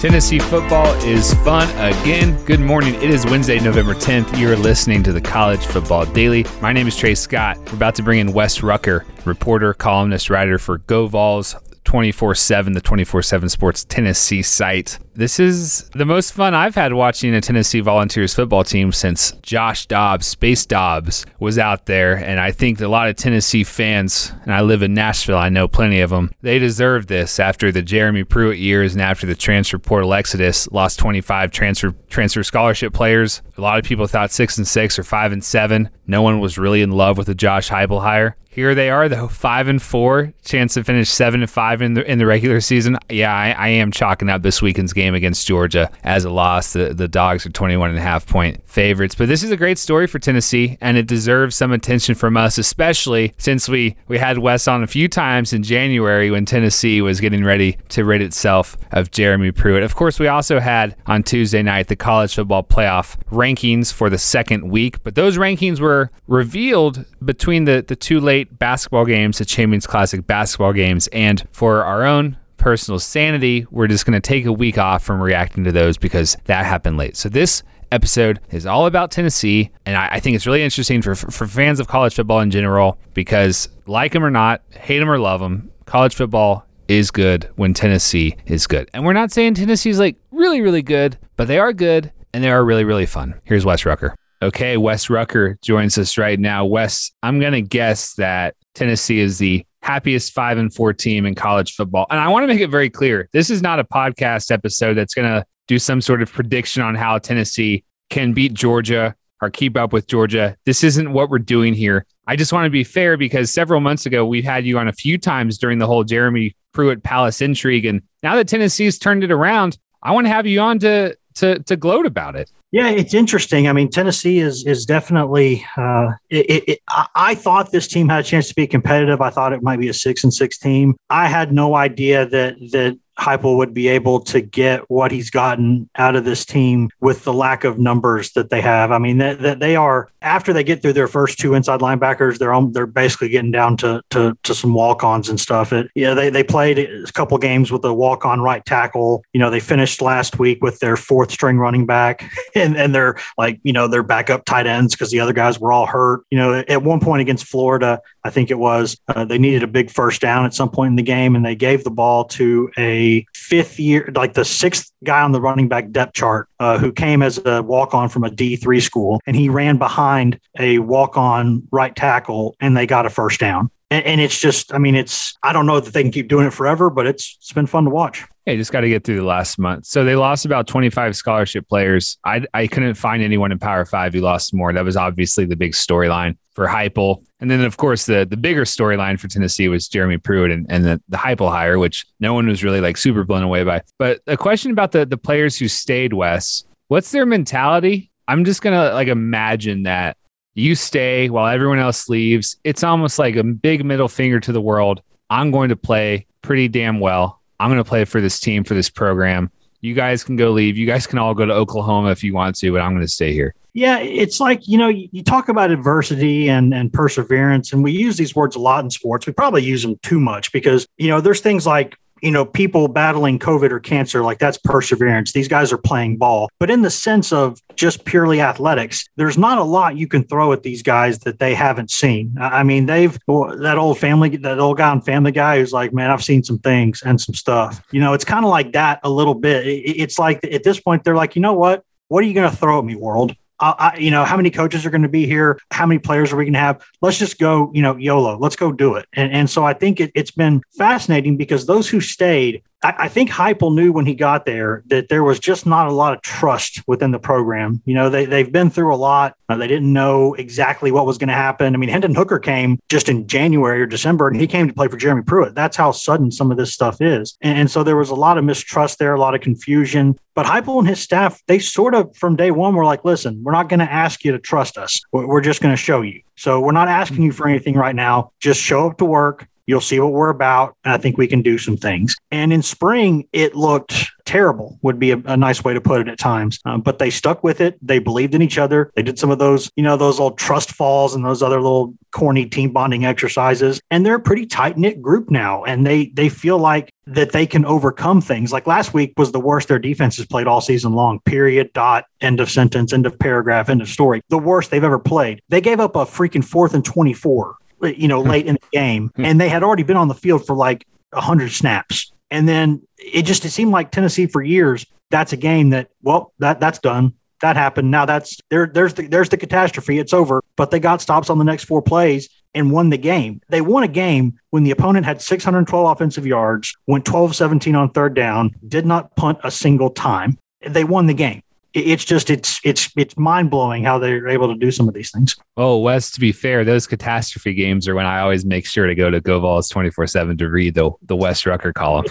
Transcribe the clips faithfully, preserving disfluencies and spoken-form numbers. Tennessee football is fun again. Good morning. It is Wednesday, November tenth. You're listening to the College Football Daily. My name is Trey Scott. We're about to bring in Wes Rucker, reporter, columnist, writer for Go Vols twenty-four seven, the twenty-four seven Sports Tennessee site. This is the most fun I've had watching a Tennessee Volunteers football team since Josh Dobbs, Space Dobbs, was out there. And I think a lot of Tennessee fans, and I live in Nashville, I know plenty of them, they deserve this after the Jeremy Pruitt years and after the transfer portal exodus. Lost twenty-five transfer transfer scholarship players. A lot of people thought six and six or five and seven. No one was really in love with the Josh Heupel hire. Here they are, though, five and four, chance to finish seven and five in the in the regular season. Yeah, I, I am chalking up this weekend's game against Georgia as a loss. The, the Dogs are twenty-one and a half point favorites. But this is a great story for Tennessee, and it deserves some attention from us, especially since we, we had Wes on a few times in January when Tennessee was getting ready to rid itself of Jeremy Pruitt. Of course, we also had on Tuesday night the college football playoff rankings for the second week, but those rankings were revealed between the, the two late basketball games, the Champions Classic basketball games, and for our own personal sanity, we're just going to take a week off from reacting to those because that happened late. So this episode is all about Tennessee, and I, I think it's really interesting for for fans of college football in general because, like them or not, hate them or love them, college football is good when Tennessee is good. And we're not saying Tennessee's like really, really good, but they are good and they are really, really fun. Here's Wes Rucker. Okay, Wes Rucker joins us right now. Wes, I'm going to guess that Tennessee is the happiest five and four team in college football. And I want to make it very clear. This is not a podcast episode that's going to do some sort of prediction on how Tennessee can beat Georgia or keep up with Georgia. This isn't what we're doing here. I just want to be fair because several months ago, we've had you on a few times during the whole Jeremy Pruitt Palace intrigue. And now that Tennessee's turned it around, I want to have you on to to, to gloat about it. Yeah, it's interesting. I mean, Tennessee is is definitely. Uh, it, it, I, I thought this team had a chance to be competitive. I thought it might be a six and six team. I had no idea that that Heupel would be able to get what he's gotten out of this team with the lack of numbers that they have. I mean, that they, they are, after they get through their first two inside linebackers, they're on, they're basically getting down to to, to some walk ons and stuff. It, yeah, they they played a couple games with a walk on right tackle. You know, they finished last week with their fourth string running back. And, and they're like, you know, they're backup tight ends because the other guys were all hurt. You know, at one point against Florida, I think it was, uh, they needed a big first down at some point in the game, and they gave the ball to a fifth year, like the sixth guy on the running back depth chart, uh, who came as a walk-on from a D three school, and he ran behind a walk-on right tackle, and they got a first down. And, and it's just, I mean, it's, I don't know that they can keep doing it forever, but it's it's been fun to watch. Hey, just got to get through the last month. So they lost about twenty-five scholarship players. I I couldn't find anyone in Power Five who lost more. That was obviously the big storyline for Heupel. And then, of course, the the bigger storyline for Tennessee was Jeremy Pruitt and, and the, the Heupel hire, which no one was really like super blown away by. But a question about the the players who stayed, Wes, what's their mentality? I'm just going to like imagine that you stay while everyone else leaves. It's almost like a big middle finger to the world. I'm going to play pretty damn well. I'm going to play for this team, for this program. You guys can go leave. You guys can all go to Oklahoma if you want to, but I'm going to stay here. Yeah, it's like, you know, you talk about adversity and, and perseverance, and we use these words a lot in sports. We probably use them too much because, you know, there's things like, you know, people battling COVID or cancer, like that's perseverance. These guys are playing ball. But in the sense of just purely athletics, there's not a lot you can throw at these guys that they haven't seen. I mean, they've, that old family, that old guy on Family Guy who's like, man, I've seen some things and some stuff. You know, it's kind of like that a little bit. It's like at this point, they're like, you know what? What are you going to throw at me, world? I, you know, how many coaches are going to be here? How many players are we going to have? Let's just go, you know, YOLO. Let's go do it. And and so I think it, it's been fascinating because those who stayed, I, I think Heupel knew when he got there that there was just not a lot of trust within the program. You know, they, they've been through a lot. Uh, they didn't know exactly what was going to happen. I mean, Hendon Hooker came just in January or December, and he came to play for Jeremy Pruitt. That's how sudden some of this stuff is. And, and so there was a lot of mistrust there, a lot of confusion. But Heupel and his staff, they sort of from day one were like, listen, we're not going to ask you to trust us. We're just going to show you. So we're not asking you for anything right now. Just show up to work. You'll see what we're about. And I think we can do some things. And in spring, it looked terrible would be a, a nice way to put it at times. Um, but they stuck with it. They believed in each other. They did some of those, you know, those old trust falls and those other little corny team bonding exercises. And they're a pretty tight knit group now. And they, they feel like that they can overcome things. Like last week was the worst their defense has played all season long, period, dot, end of sentence, end of paragraph, end of story. The worst they've ever played. They gave up a freaking fourth and twenty-four, you know, late in the game. And they had already been on the field for like one hundred snaps. And then it just, it seemed like Tennessee for years, that's a game that, well, that that's done. That happened. Now that's there. There's the, there's the catastrophe. It's over. But they got stops on the next four plays and won the game. They won a game when the opponent had six hundred twelve offensive yards, went twelve of seventeen on third down, did not punt a single time. They won the game. It's just, it's, it's, it's mind blowing how they're able to do some of these things. Oh, Wes, to be fair, those catastrophe games are when I always make sure to go to Go Vols twenty-four seven to read the, the Wes Rucker column.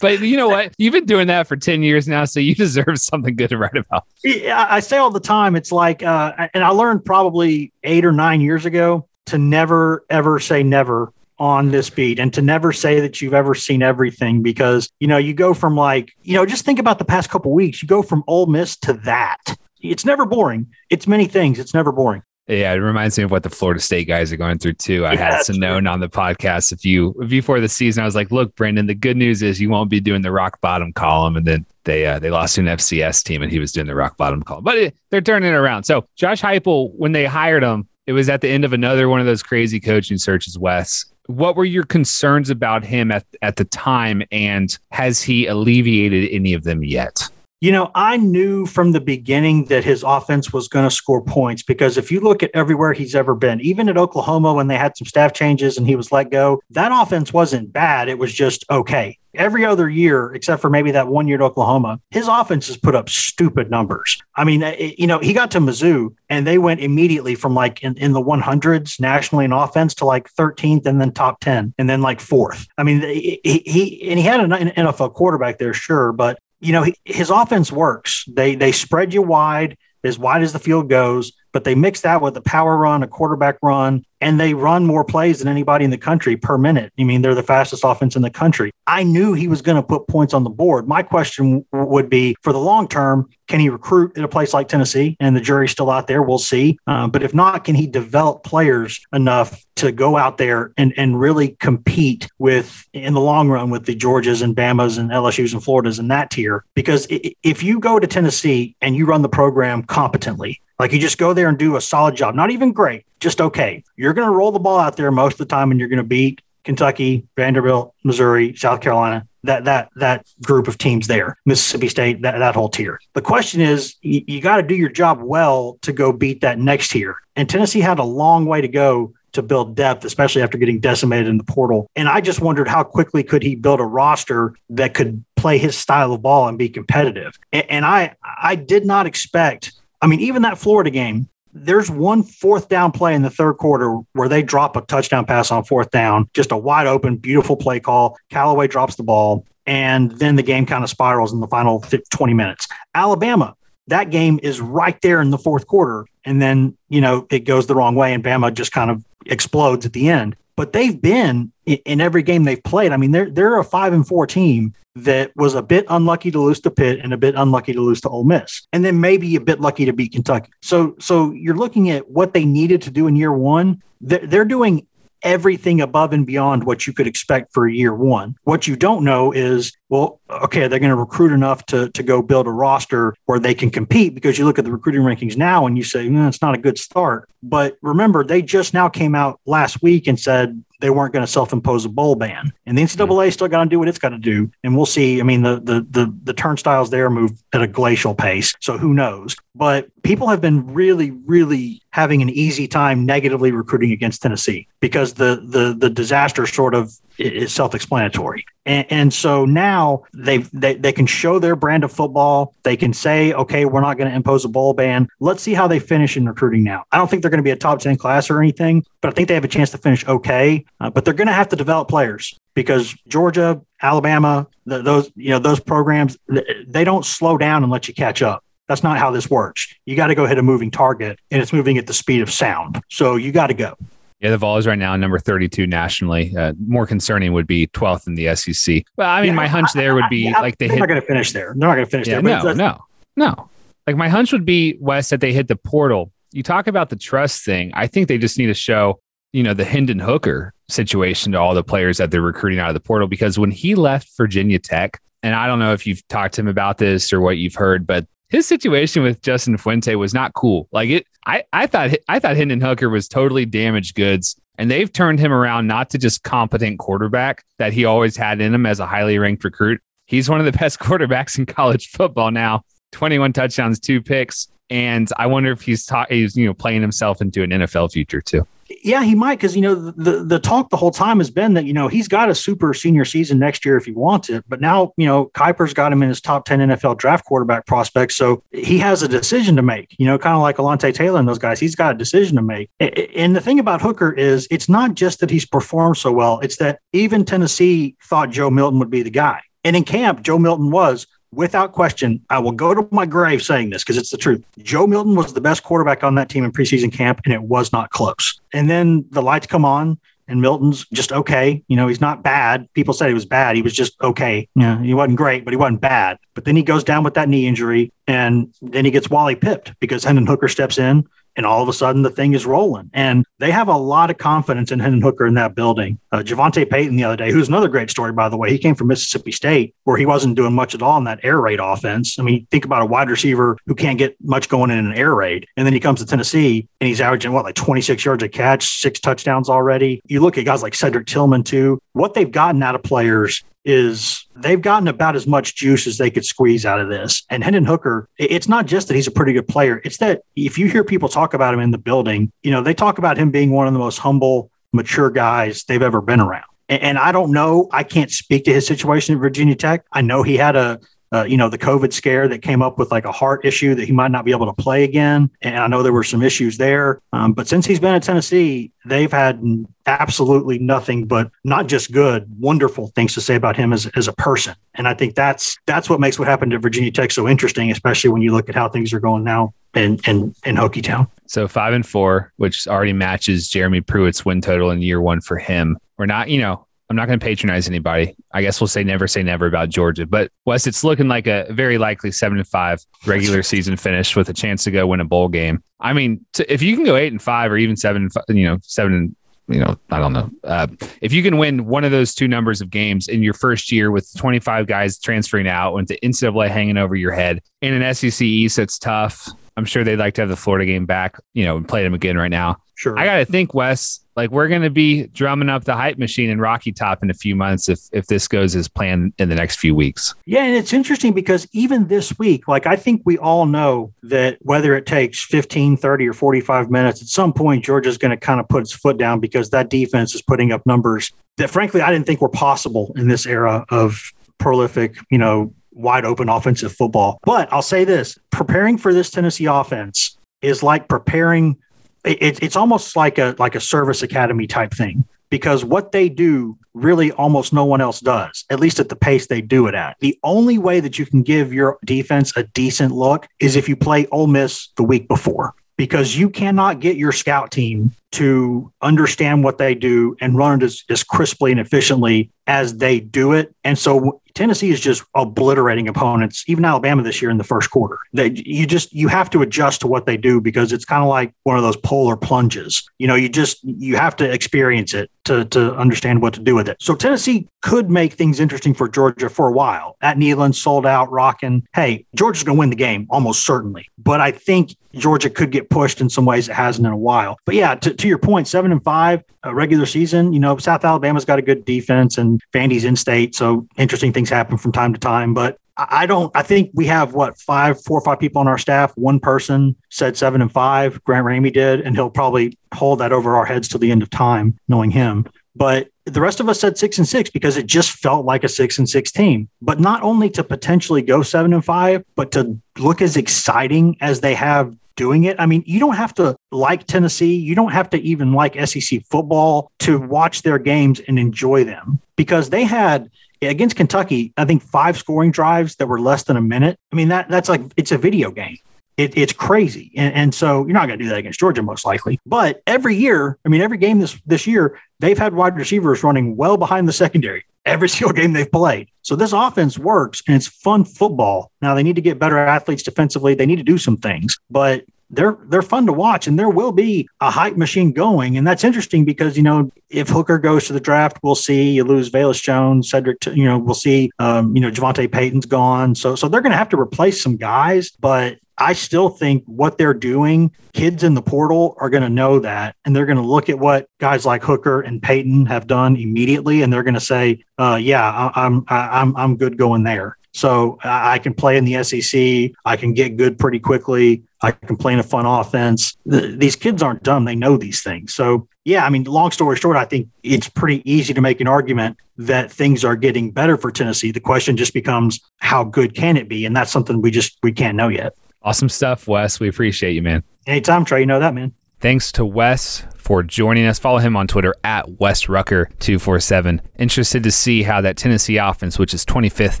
But you know what? You've been doing that for ten years now, so you deserve something good to write about. Yeah, I say all the time, it's like, uh, and I learned probably eight or nine years ago to never, ever say never on this beat and to never say that you've ever seen everything, because, you know, you go from like, you know, just think about the past couple of weeks, you go from Ole Miss to that. It's never boring. It's many things. It's never boring. Yeah, it reminds me of what the Florida State guys are going through too. I yeah, had Sinone on the podcast a few before the season. I was like, look, Brandon, the good news is you won't be doing the rock bottom column. And then they uh, they lost to an F C S team and he was doing the rock bottom column, but it, they're turning it around. So Josh Heupel, when they hired him, it was at the end of another one of those crazy coaching searches, Wes. What were your concerns about him at, at the time, and has he alleviated any of them yet? You know, I knew from the beginning that his offense was going to score points, because if you look at everywhere he's ever been, even at Oklahoma when they had some staff changes and he was let go, that offense wasn't bad. It was just okay. Every other year, except for maybe that one year at Oklahoma, his offense has put up stupid numbers. I mean, it, you know, he got to Mizzou and they went immediately from like in, in the hundreds nationally in offense to like thirteenth and then top ten and then like fourth. I mean, he, he and he had an N F L quarterback there, sure, but you know, he, his offense works. They they spread you wide, as wide as the field goes, but they mix that with a power run, a quarterback run, and they run more plays than anybody in the country per minute. I mean, they're the fastest offense in the country. I knew he was going to put points on the board. My question would be, for the long term, can he recruit at a place like Tennessee? And the jury's still out there. We'll see. Uh, but if not, can he develop players enough to go out there and, and really compete with, in the long run, with the Georgias and Bamas and L S Us and Floridas and that tier? Because if you go to Tennessee and you run the program competently, like you just go there and do a solid job, not even great, just okay, you're going to roll the ball out there most of the time and you're going to beat Kentucky, Vanderbilt, Missouri, South Carolina, that that that group of teams there, Mississippi State, that, that whole tier. The question is, you, you got to do your job well to go beat that next tier. And Tennessee had a long way to go to build depth, especially after getting decimated in the portal. And I just wondered how quickly could he build a roster that could play his style of ball and be competitive. And, and I I did not expect... I mean, even that Florida game, there's one fourth down play in the third quarter where they drop a touchdown pass on fourth down, just a wide open, beautiful play call. Callaway drops the ball, and then the game kind of spirals in the final twenty minutes. Alabama, that game is right there in the fourth quarter, and then, you know, it goes the wrong way, and Bama just kind of explodes at the end. But they've been, in every game they've played, I mean, they're, they're a five and four team that was a bit unlucky to lose to Pitt and a bit unlucky to lose to Ole Miss, and then maybe a bit lucky to beat Kentucky. So so you're looking at what they needed to do in year one. They're, they're doing everything above and beyond what you could expect for year one. What you don't know is, well, okay, they're going to recruit enough to, to go build a roster where they can compete, because you look at the recruiting rankings now and you say, no, it's not a good start. But remember, they just now came out last week and said they weren't going to self-impose a bowl ban. And the N C double A still got to do what it's got to do. And we'll see. I mean, the, the the the turnstiles there move at a glacial pace, so who knows? But people have been really, really having an easy time negatively recruiting against Tennessee, because the the the disaster sort of is self-explanatory. And, and so now they, they they can show their brand of football. They can say, okay, we're not going to impose a bowl ban. Let's see how they finish in recruiting now. I don't think they're going to be a top ten class or anything, but I think they have a chance to finish okay. Uh, but they're going to have to develop players because Georgia, Alabama, the, those you know those programs, they don't slow down and let you catch up. That's not how this works. You got to go hit a moving target, and it's moving at the speed of sound. So you got to go. Yeah, the Vols right now number thirty-two nationally. Uh, more concerning would be twelfth in the S E C. Well, I mean, yeah, my hunch there would be I, I, like they they're hit, not going to finish there. They're not going to finish yeah, there. No, no, no. Like my hunch would be, Wes, that they hit the portal. You talk about the trust thing. I think they just need to show, you know, the Hendon Hooker situation to all the players that they're recruiting out of the portal, because when he left Virginia Tech, and I don't know if you've talked to him about this or what you've heard, but his situation with Justin Fuente was not cool. Like it, I, I thought, I thought Hendon Hooker was totally damaged goods, and they've turned him around not to just competent quarterback that he always had in him as a highly ranked recruit. He's one of the best quarterbacks in college football now. twenty-one touchdowns, two picks, and I wonder if he's ta- he's you know playing himself into an N F L future too. Yeah, he might, because, you know, the, the talk the whole time has been that, you know, he's got a super senior season next year if he wants it. But now, you know, Kuiper's got him in his top ten N F L draft quarterback prospects. So he has a decision to make, you know, kind of like Alontae Taylor and those guys. He's got a decision to make. And the thing about Hooker is it's not just that he's performed so well. It's that even Tennessee thought Joe Milton would be the guy. And in camp, Joe Milton was. Without question, I will go to my grave saying this because it's the truth. Joe Milton was the best quarterback on that team in preseason camp, and it was not close. And then the lights come on, and Milton's just okay. You know, he's not bad. People said he was bad. He was just okay. You know, he wasn't great, but he wasn't bad. But then he goes down with that knee injury, and then he gets Wally pipped because Hendon Hooker steps in, and all of a sudden the thing is rolling. And they have a lot of confidence in Hendon Hooker in that building. Uh, Javonte Payton the other day, who's another great story, by the way, he came from Mississippi State where he wasn't doing much at all in that air raid offense. I mean, think about a wide receiver who can't get much going in an air raid. And then he comes to Tennessee and he's averaging what, like twenty-six yards a catch, six touchdowns already. You look at guys like Cedric Tillman too, what they've gotten out of players is they've gotten about as much juice as they could squeeze out of this. And Hendon Hooker, it's not just that he's a pretty good player. It's that if you hear people talk about him in the building, you know, they talk about him being one of the most humble, mature guys they've ever been around. And, and I don't know, I can't speak to his situation at Virginia Tech. I know he had a, uh, you know, the COVID scare that came up with like a heart issue that he might not be able to play again. And I know there were some issues there. Um, but since he's been at Tennessee, they've had absolutely nothing but not just good, wonderful things to say about him as, as a person. And I think that's that's what makes what happened at Virginia Tech so interesting, especially when you look at how things are going now in, in, in Hokie Town. So five and four, which already matches Jeremy Pruitt's win total in year one for him. We're not, you know, I'm not going to patronize anybody. I guess we'll say never say never about Georgia. But, Wes, it's looking like a very likely seven and five regular season finish with a chance to go win a bowl game. I mean, to, if you can go eight and five or even seven, and five, you know, seven and, you know, I don't know. Uh, if you can win one of those two numbers of games in your first year with twenty-five guys transferring out, with the N C double A hanging over your head in an S E C East, that's tough. I'm sure they'd like to have the Florida game back, you know, and play them again right now. Sure. I got to think, Wes, like we're going to be drumming up the hype machine in Rocky Top in a few months if if this goes as planned in the next few weeks. Yeah, and it's interesting because even this week, like I think we all know that whether it takes fifteen, thirty, or forty-five minutes, at some point Georgia's going to kind of put its foot down because that defense is putting up numbers that frankly I didn't think were possible in this era of prolific, you know, wide open offensive football. But I'll say this, preparing for this Tennessee offense is like preparing It, it's almost like a like a service academy type thing, because what they do really almost no one else does, at least at the pace they do it at. The only way that you can give your defense a decent look is if you play Ole Miss the week before, because you cannot get your scout team to understand what they do and run it as, as crisply and efficiently as they do it. And so Tennessee is just obliterating opponents, even Alabama this year in the first quarter. They, you just, you have to adjust to what they do because it's kind of like one of those polar plunges. You know, you just, you have to experience it to, to understand what to do with it. So Tennessee could make things interesting for Georgia for a while. At Neyland, sold out, rocking. Hey, Georgia's going to win the game almost certainly. But I think Georgia could get pushed in some ways it hasn't in a while. But yeah, to, to your point, seven and five uh, regular season, you know, South Alabama's got a good defense and Vandy's in state. So interesting things happen from time to time, but I don't, I think we have what five, four or five people on our staff. One person said seven and five, Grant Ramey did, and he'll probably hold that over our heads till the end of time knowing him. But the rest of us said six and six because it just felt like a six and six team, but not only to potentially go seven and five, but to look as exciting as they have doing it. I mean, you don't have to like Tennessee. You don't have to even like S E C football to watch their games and enjoy them, because they had against Kentucky, I think five scoring drives that were less than a minute. I mean, that that's like, it's a video game. It, it's crazy. And, and so you're not going to do that against Georgia, most likely. But every year, I mean, every game this, this year, they've had wide receivers running well behind the secondary every single game they've played. So this offense works, and it's fun football. Now, they need to get better athletes defensively. They need to do some things, but they're they're fun to watch, and there will be a hype machine going. And that's interesting because, you know, if Hooker goes to the draft, we'll see. You lose Velus Jones, Cedric, you know, we'll see, um, you know, Javonte Payton's gone. So, so they're going to have to replace some guys, but I still think what they're doing, kids in the portal are going to know that, and they're going to look at what guys like Hooker and Payton have done immediately, and they're going to say, uh, yeah, I, I'm I'm I'm good going there. So I can play in the S E C. I can get good pretty quickly. I can play in a fun offense. These kids aren't dumb. They know these things. So, yeah, I mean, long story short, I think it's pretty easy to make an argument that things are getting better for Tennessee. The question just becomes, how good can it be? And that's something we just we can't know yet. Awesome stuff, Wes. We appreciate you, man. Anytime, Trey. You know that, man. Thanks to Wes for joining us. Follow him on Twitter at Wes Rucker two forty-seven. Interested to see how that Tennessee offense, which is twenty-fifth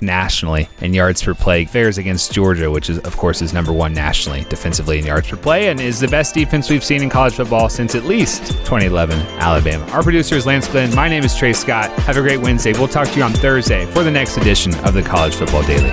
nationally in yards per play, fares against Georgia, which is, of course, is number one nationally defensively in yards per play and is the best defense we've seen in college football since at least twenty eleven Alabama. Our producer is Lance Glenn. My name is Trey Scott. Have a great Wednesday. We'll talk to you on Thursday for the next edition of the College Football Daily.